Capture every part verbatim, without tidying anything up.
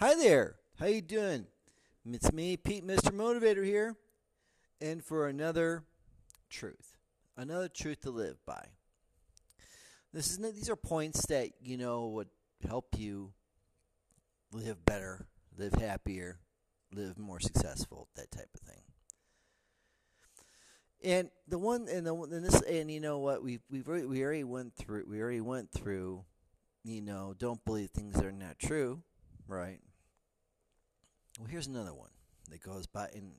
Hi there, how you doing? It's me, Pete, Mister Motivator here, and for another truth, another truth to live by. This is these are points that you know would help you live better, live happier, live more successful, that type of thing. And the one, and the and this, and you know what we we've already, we already went through, we already went through, you know, don't believe things that are not true, right? Well, here's another one that goes by, and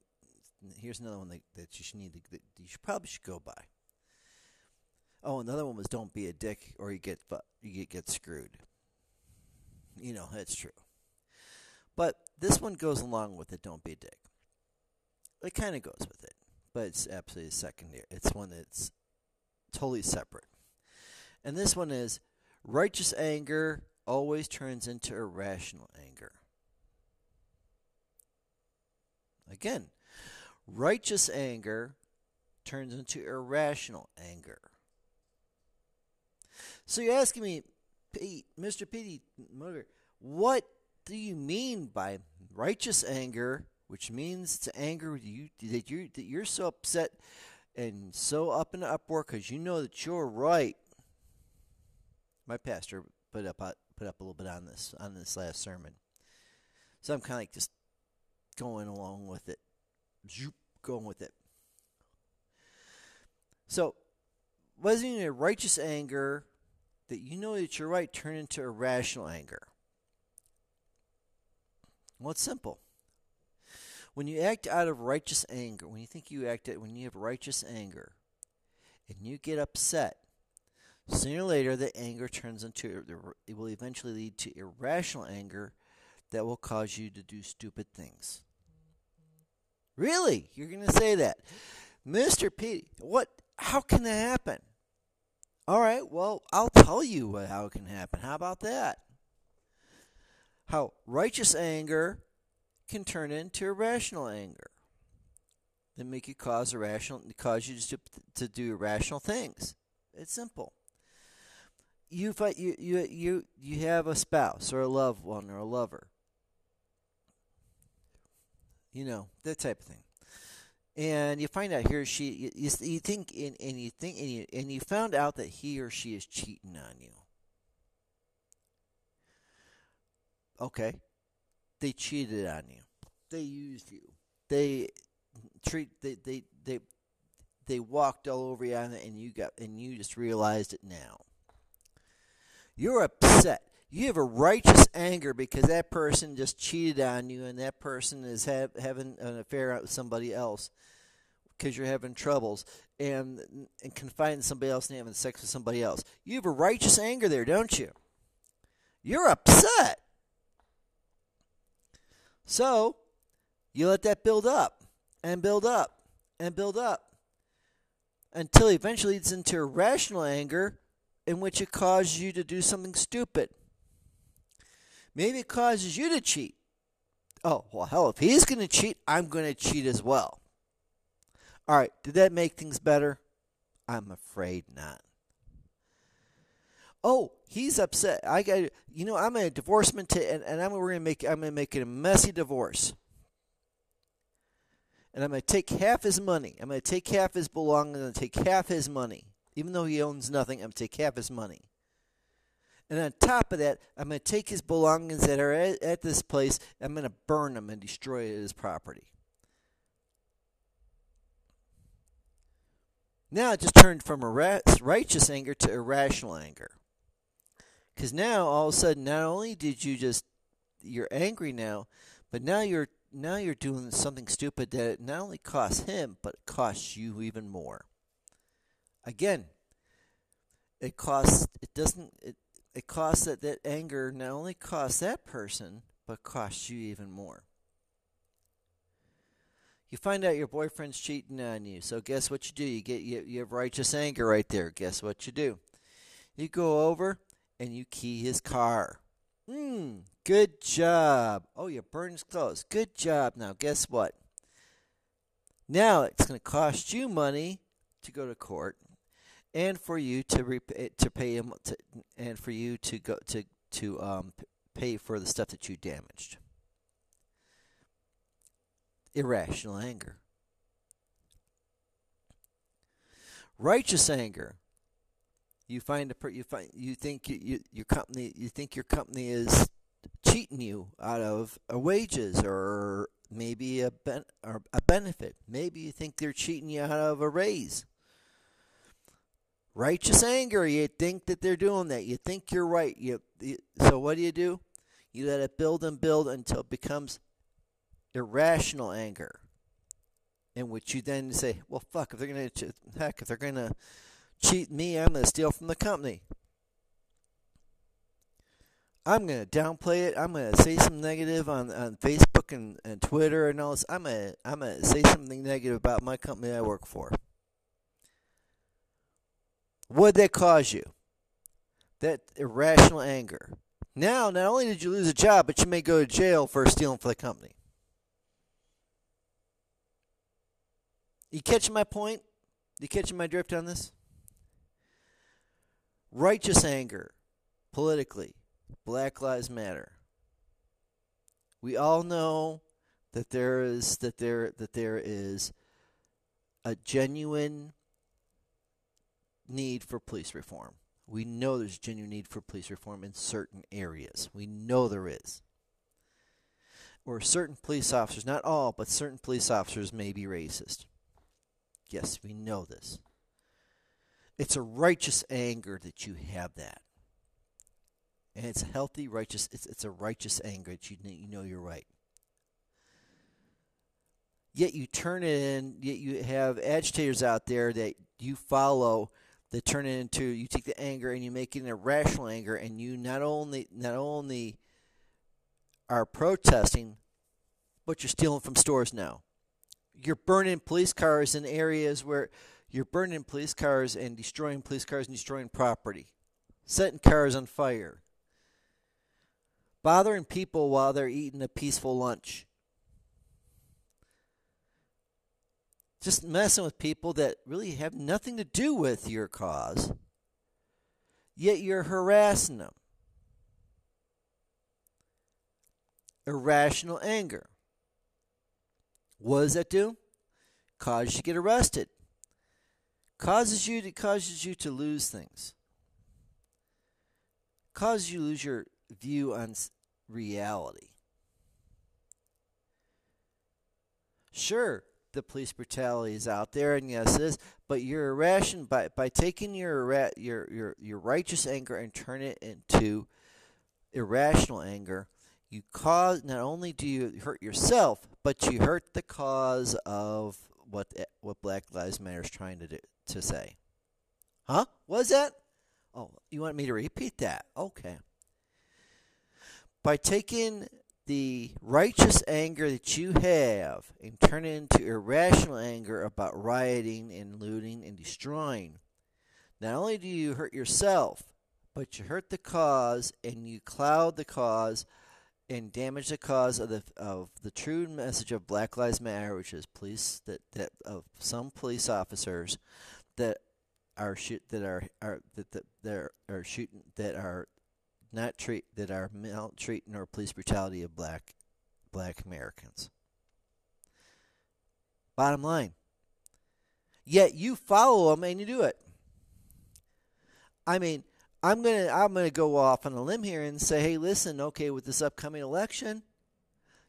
here's another one that, that you should need to, that you should probably should go by. Oh, another one was don't be a dick or you get you get, get screwed. You know, that's true. But this one goes along with it, don't be a dick. It kind of goes with it, but it's absolutely secondary. It's one that's totally separate. And this one is righteous anger always turns into irrational anger. Again, righteous anger turns into irrational anger. So you're asking me, Pete, Mister Pete, what do you mean by righteous anger, which means it's anger you, that, you're, that you're so upset and so up in the uproar because you know that you're right? My pastor put up put up a little bit on this on this last sermon, so I'm kind of like just going along with it, Zoop, going with it. So, what does it mean, a righteous anger that you know that you're right turn into irrational anger? Well, it's simple. When you act out of righteous anger, when you think you act it, when you have righteous anger, and you get upset, sooner or later, the anger turns into, it will eventually lead to irrational anger that will cause you to do stupid things. Really? You're going to say that? Mister Pete, what? How can that happen? All right, well, I'll tell you how it can happen. How about that? How righteous anger can turn into irrational anger. That make you cause irrational, cause you to, to do irrational things. It's simple. You fight, you you you you have a spouse or a loved one or a lover, you know, that type of thing, and you find out he or she you, you, you think and, and you think and you, and you found out that he or she is cheating on you. Okay, they cheated on you. They used you. They treat they they they, they walked all over you on it, and you got and you just realized it now. You're upset. You have a righteous anger because that person just cheated on you and that person is have, having an affair with somebody else because you're having troubles and, and confiding in somebody else and having sex with somebody else. You have a righteous anger there, don't you? You're upset. So you let that build up and build up and build up until eventually it's into irrational anger, in which it causes you to do something stupid. Maybe it causes you to cheat. Oh, well, hell, if he's going to cheat, I'm going to cheat as well. All right, did that make things better? I'm afraid not. Oh, he's upset. I got you know I'm in a divorce menta- and, and I'm we're going to make I'm going to make it a messy divorce. And I'm going to take half his money. I'm going to take half his belongings. I'm going to take half his money. Even though he owns nothing, I'm going to take half his money. And on top of that, I'm going to take his belongings that are at, at this place, I'm going to burn them and destroy his property. Now it just turned from ra- righteous anger to irrational anger. Because now, all of a sudden, not only did you just, you're angry now, but now you're now you're doing something stupid that not only costs him, but it costs you even more. Again, it costs. It doesn't. It it costs that that anger not only costs that person, but costs you even more. You find out your boyfriend's cheating on you, so guess what you do? You get you, you have righteous anger right there. Guess what you do? You go over and you key his car. Hmm. Good job. Oh, you burned his clothes. Good job. Now guess what? Now it's going to cost you money to go to court. And for you to repay, to pay him, to, and for you to go to to um, pay for the stuff that you damaged. irrational anger. Righteous anger. You find a you find you think you, you your company you think your company is cheating you out of a wages or maybe a ben, or a benefit. Maybe you think they're cheating you out of a raise. Righteous anger. You think that they're doing that. You think you're right. You, you so what do you do? You let it build and build until it becomes irrational anger, in which you then say, "Well, fuck! If they're gonna heck, if they're gonna." cheat me, I'm going to steal from the company. I'm going to downplay it. I'm going to say some negative on, on Facebook and, and Twitter and all this. I'm going to I'm going to say something negative about my company I work for. What did that cause you? That irrational anger. Now, not only did you lose a job, but you may go to jail for stealing for the company. You catching my point? You catching my drift on this? Righteous anger, politically, Black Lives Matter. We all know that there is that there that there is a genuine need for police reform. We know there's a genuine need for police reform in certain areas. We know there is. Or certain police officers, not all, but certain police officers may be racist. Yes, we know this. It's a righteous anger that you have that. And it's a healthy, righteous, it's, it's a righteous anger that you, you know you're right. Yet you turn it in, yet you have agitators out there that you follow that turn it into, you take the anger and you make it an irrational anger, and you not only, not only are protesting, but you're stealing from stores now. You're burning police cars in areas where... You're burning police cars and destroying police cars and destroying property. Setting cars on fire. Bothering people while they're eating a peaceful lunch. Just messing with people that really have nothing to do with your cause. Yet you're harassing them. Irrational anger. What does that do? Cause you to get arrested. Causes you to causes you to lose things. Causes you to lose your view on reality. Sure, the police brutality is out there, and yes, it is. But you're irrational by by taking your your your your righteous anger and turn it into irrational anger. You cause not only do you hurt yourself, but you hurt the cause of what what Black Lives Matter is trying to do. To say. Huh? What is that? Oh, you want me to repeat that? Okay. By taking the righteous anger that you have and turn it into irrational anger about rioting and looting and destroying, not only do you hurt yourself, but you hurt the cause and you cloud the cause and damage the cause of the of the true message of Black Lives Matter, which is police that, that of some police officers that are shoot that are, are that that there are shooting that are not treat that are maltreating or police brutality of black black Americans. Bottom line. Yet you follow them and you do it. I mean, I'm gonna I'm gonna go off on a limb here and say, hey, listen, okay, with this upcoming election,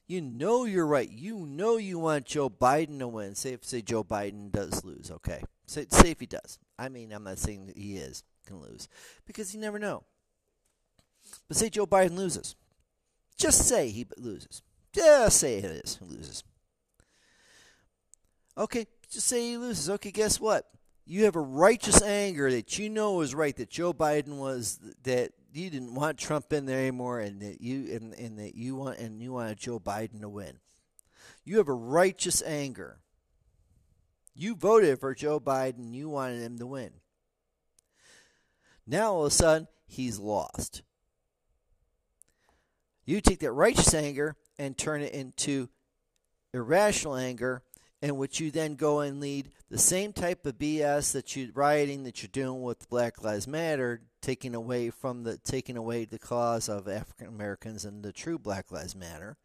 you know you're right. You know you want Joe Biden to win. Say if say Joe Biden does lose, okay. Say say if he does. I mean, I'm not saying that he is gonna lose because you never know. But say Joe Biden loses. Just say he loses. Just say it is who loses. Okay, just say he loses. Okay, guess what? You have a righteous anger that you know is right, that Joe Biden was, that you didn't want Trump in there anymore, and that you and, and that you want and you want Joe Biden to win. You have a righteous anger. You voted for Joe Biden, you wanted him to win. Now all of a sudden he's lost. You take that righteous anger and turn it into irrational anger, in which you then go and lead the same type of B S that you rioting that you're doing with Black Lives Matter, taking away from the taking away the cause of African Americans and the true Black Lives Matter,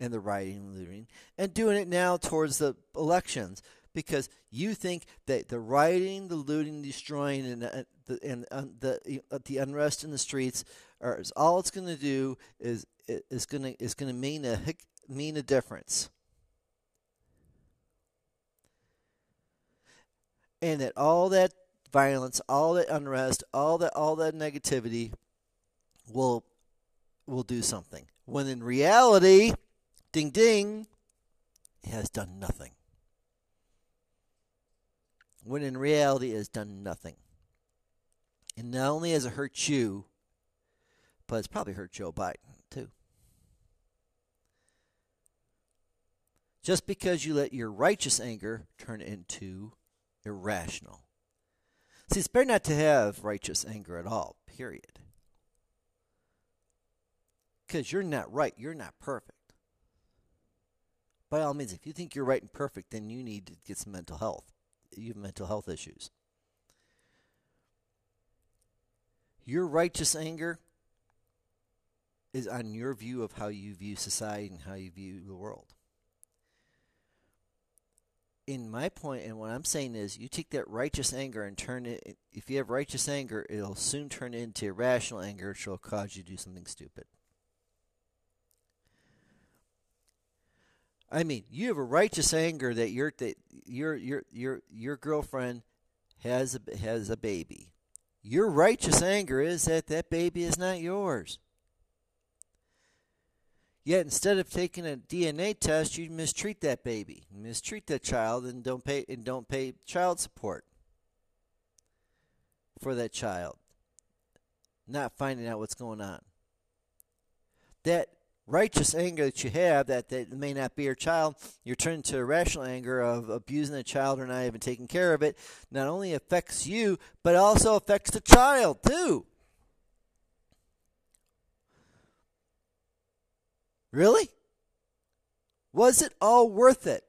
and the rioting and looting, and doing it now towards the elections, because you think that the rioting, the looting, destroying, and uh, the and uh, the uh, the unrest in the streets are is all it's going to do is is going to is going to mean a mean a difference. And that all that violence, all that unrest, all that all that negativity will will do something. When in reality, ding ding, it has done nothing. When in reality it has done nothing. And not only has it hurt you, but it's probably hurt Joe Biden too. Just because you let your righteous anger turn into irrational. See, it's better not to have righteous anger at all, period. Because you're not right. You're not perfect. By all means, if you think you're right and perfect, then you need to get some mental health. You have mental health issues. Your righteous anger is on your view of how you view society and how you view the world. In my point, and what I'm saying is, you take that righteous anger and turn it, if you have righteous anger, it'll soon turn into irrational anger, which will cause you to do something stupid. I mean, you have a righteous anger that your that your your your your girlfriend has a, has a baby. Your righteous anger is that that baby is not yours. Yet instead of taking a D N A test, you mistreat that baby, mistreat that child, and don't pay and don't pay child support for that child. Not finding out what's going on. That righteous anger that you have, that, that may not be your child, you're turning to irrational anger of abusing the child or not even taking care of it. Not only affects you, but also affects the child too. Really? Was it all worth it?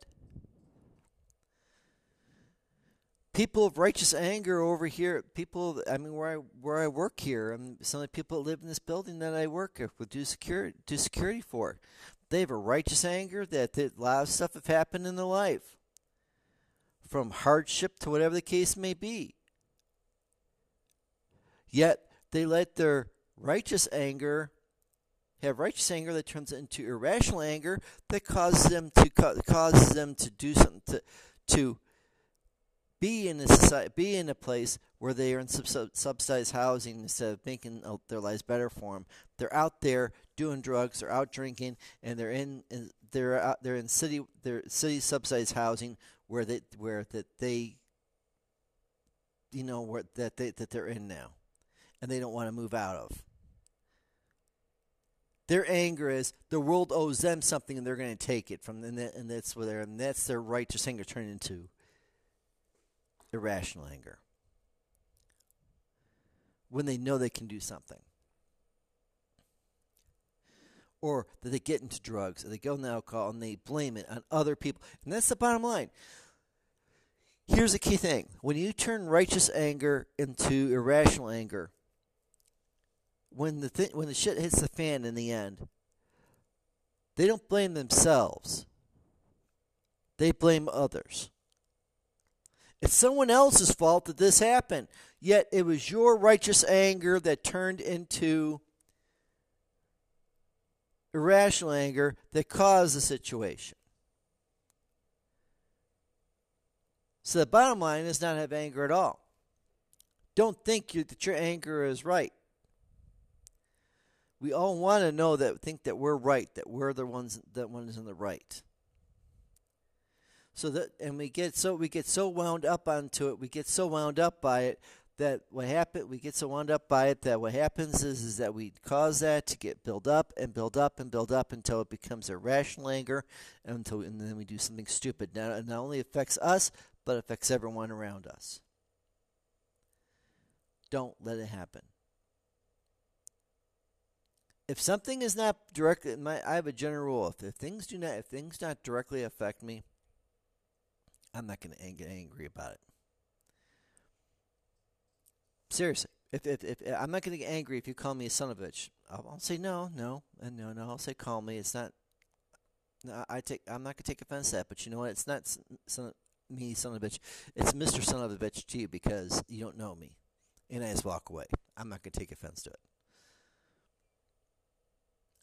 People of righteous anger over here, people, I mean, where I where I work here, I mean, some of the people that live in this building that I work with, do security, do security for, they have a righteous anger that, that a lot of stuff have happened in their life, from hardship to whatever the case may be. Yet, they let their righteous anger have righteous anger that turns into irrational anger that causes them to causes them to do something to to be in a society, be in a place where they are in subsidized housing instead of making their lives better for them. They're out there doing drugs, they're out drinking, and they're in they're out, they're in city they're city subsidized housing where they where that they you know where that they that they're in now, and they don't want to move out of. Their anger is the world owes them something, and they're going to take it from them, and, that, and that's where they're, and that's their righteous anger turned into irrational anger when they know they can do something, or that they get into drugs, or they go into alcohol, and they blame it on other people, and that's the bottom line. Here's the key thing: when you turn righteous anger into irrational anger. When the th- when the shit hits the fan in the end, they don't blame themselves. They blame others. It's someone else's fault that this happened, yet it was your righteous anger that turned into irrational anger that caused the situation. So the bottom line is not have anger at all. Don't think you, that your anger is right. We all want to know that, think that we're right, that we're the ones that one is in the right. So that, and we get so we get so wound up onto it, we get so wound up by it that what happen we get so wound up by it that what happens is is that we cause that to get built up and build up and build up until it becomes irrational anger, until and then we do something stupid. Now it not only affects us, but affects everyone around us. Don't let it happen. If something is not directly, my, I have a general rule. If, if things do not, if things not directly affect me, I'm not going to get angry about it. Seriously, if if, if I'm not going to get angry if you call me a son of a bitch, I'll, I'll say no, no, and no, no. I'll say call me. It's not. I, I take, I'm not going to take offense to that, but you know what? It's not son, me, son of a bitch. It's Mister Son of a Bitch to you because you don't know me. And I just walk away. I'm not going to take offense to it.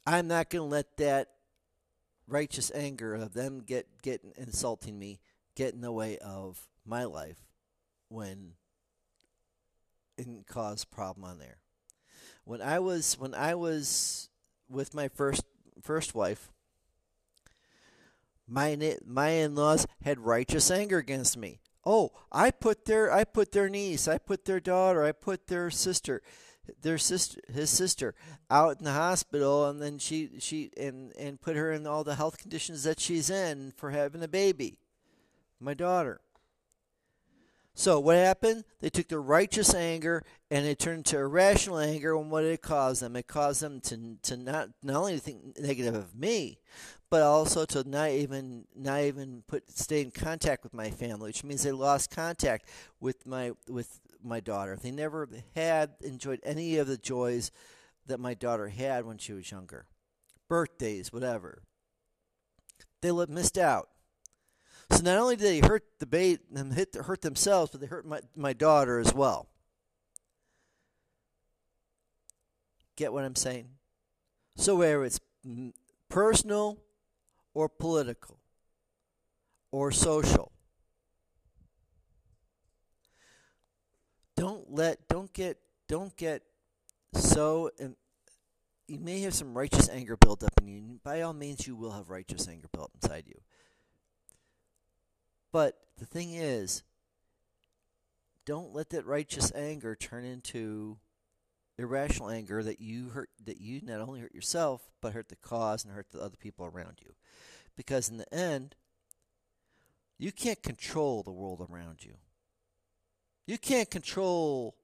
I'm not going to let that righteous anger of them get, get insulting me get in the way of my life when it didn't cause problem on there. When I was when I was with my first first wife, my my in-laws had righteous anger against me. Oh, I put their I put their niece, I put their daughter, I put their sister, their sister, his sister, out in the hospital, and then she she and and put her in all the health conditions that she's in for having a baby, my daughter. So what happened? They took their righteous anger and it turned to irrational anger. And what did it cause them? It caused them to to not not only think negative of me, but also to not even not even put stay in contact with my family, which means they lost contact with my with my daughter. They never had enjoyed any of the joys that my daughter had when she was younger, birthdays, whatever. They missed out. So not only did they hurt the bait and hit hurt themselves, but they hurt my my daughter as well. Get what I'm saying? So whether it's personal, or political, or social, don't let don't get don't get so. And you may have some righteous anger built up in you. And by all means, you will have righteous anger built inside you. But the thing is, don't let that righteous anger turn into irrational anger that you hurt, that you not only hurt yourself, but hurt the cause and hurt the other people around you. Because in the end, you can't control the world around you. You can't control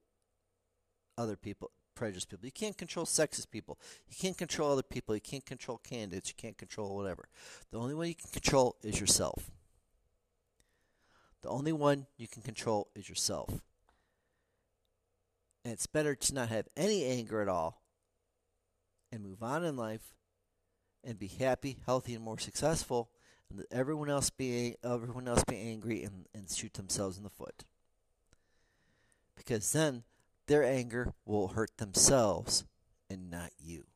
other people, prejudiced people. You can't control sexist people. You can't control other people. You can't control candidates. You can't control whatever. The only way you can control is yourself. The only one you can control is yourself. And it's better to not have any anger at all and move on in life and be happy, healthy, and more successful, and let everyone else be, everyone else be angry and, and shoot themselves in the foot. Because then their anger will hurt themselves and not you.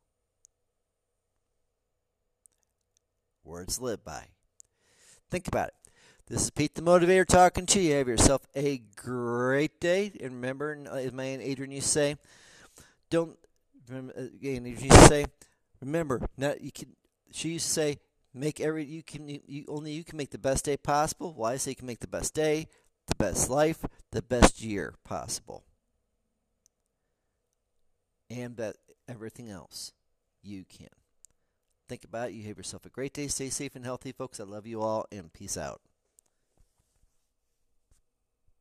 Words live by. Think about it. This is Pete the Motivator talking to you. Have yourself a great day. And remember, as my Aunt Adrian used to say, don't, remember, Aunt Adrian used to say, remember, not, you can, she used to say, make every, you can, you, you, only you can make the best day possible. Well, I say you can make the best day, the best life, the best year possible. And that everything else you can. Think about it. You have yourself a great day. Stay safe and healthy, folks. I love you all, and peace out.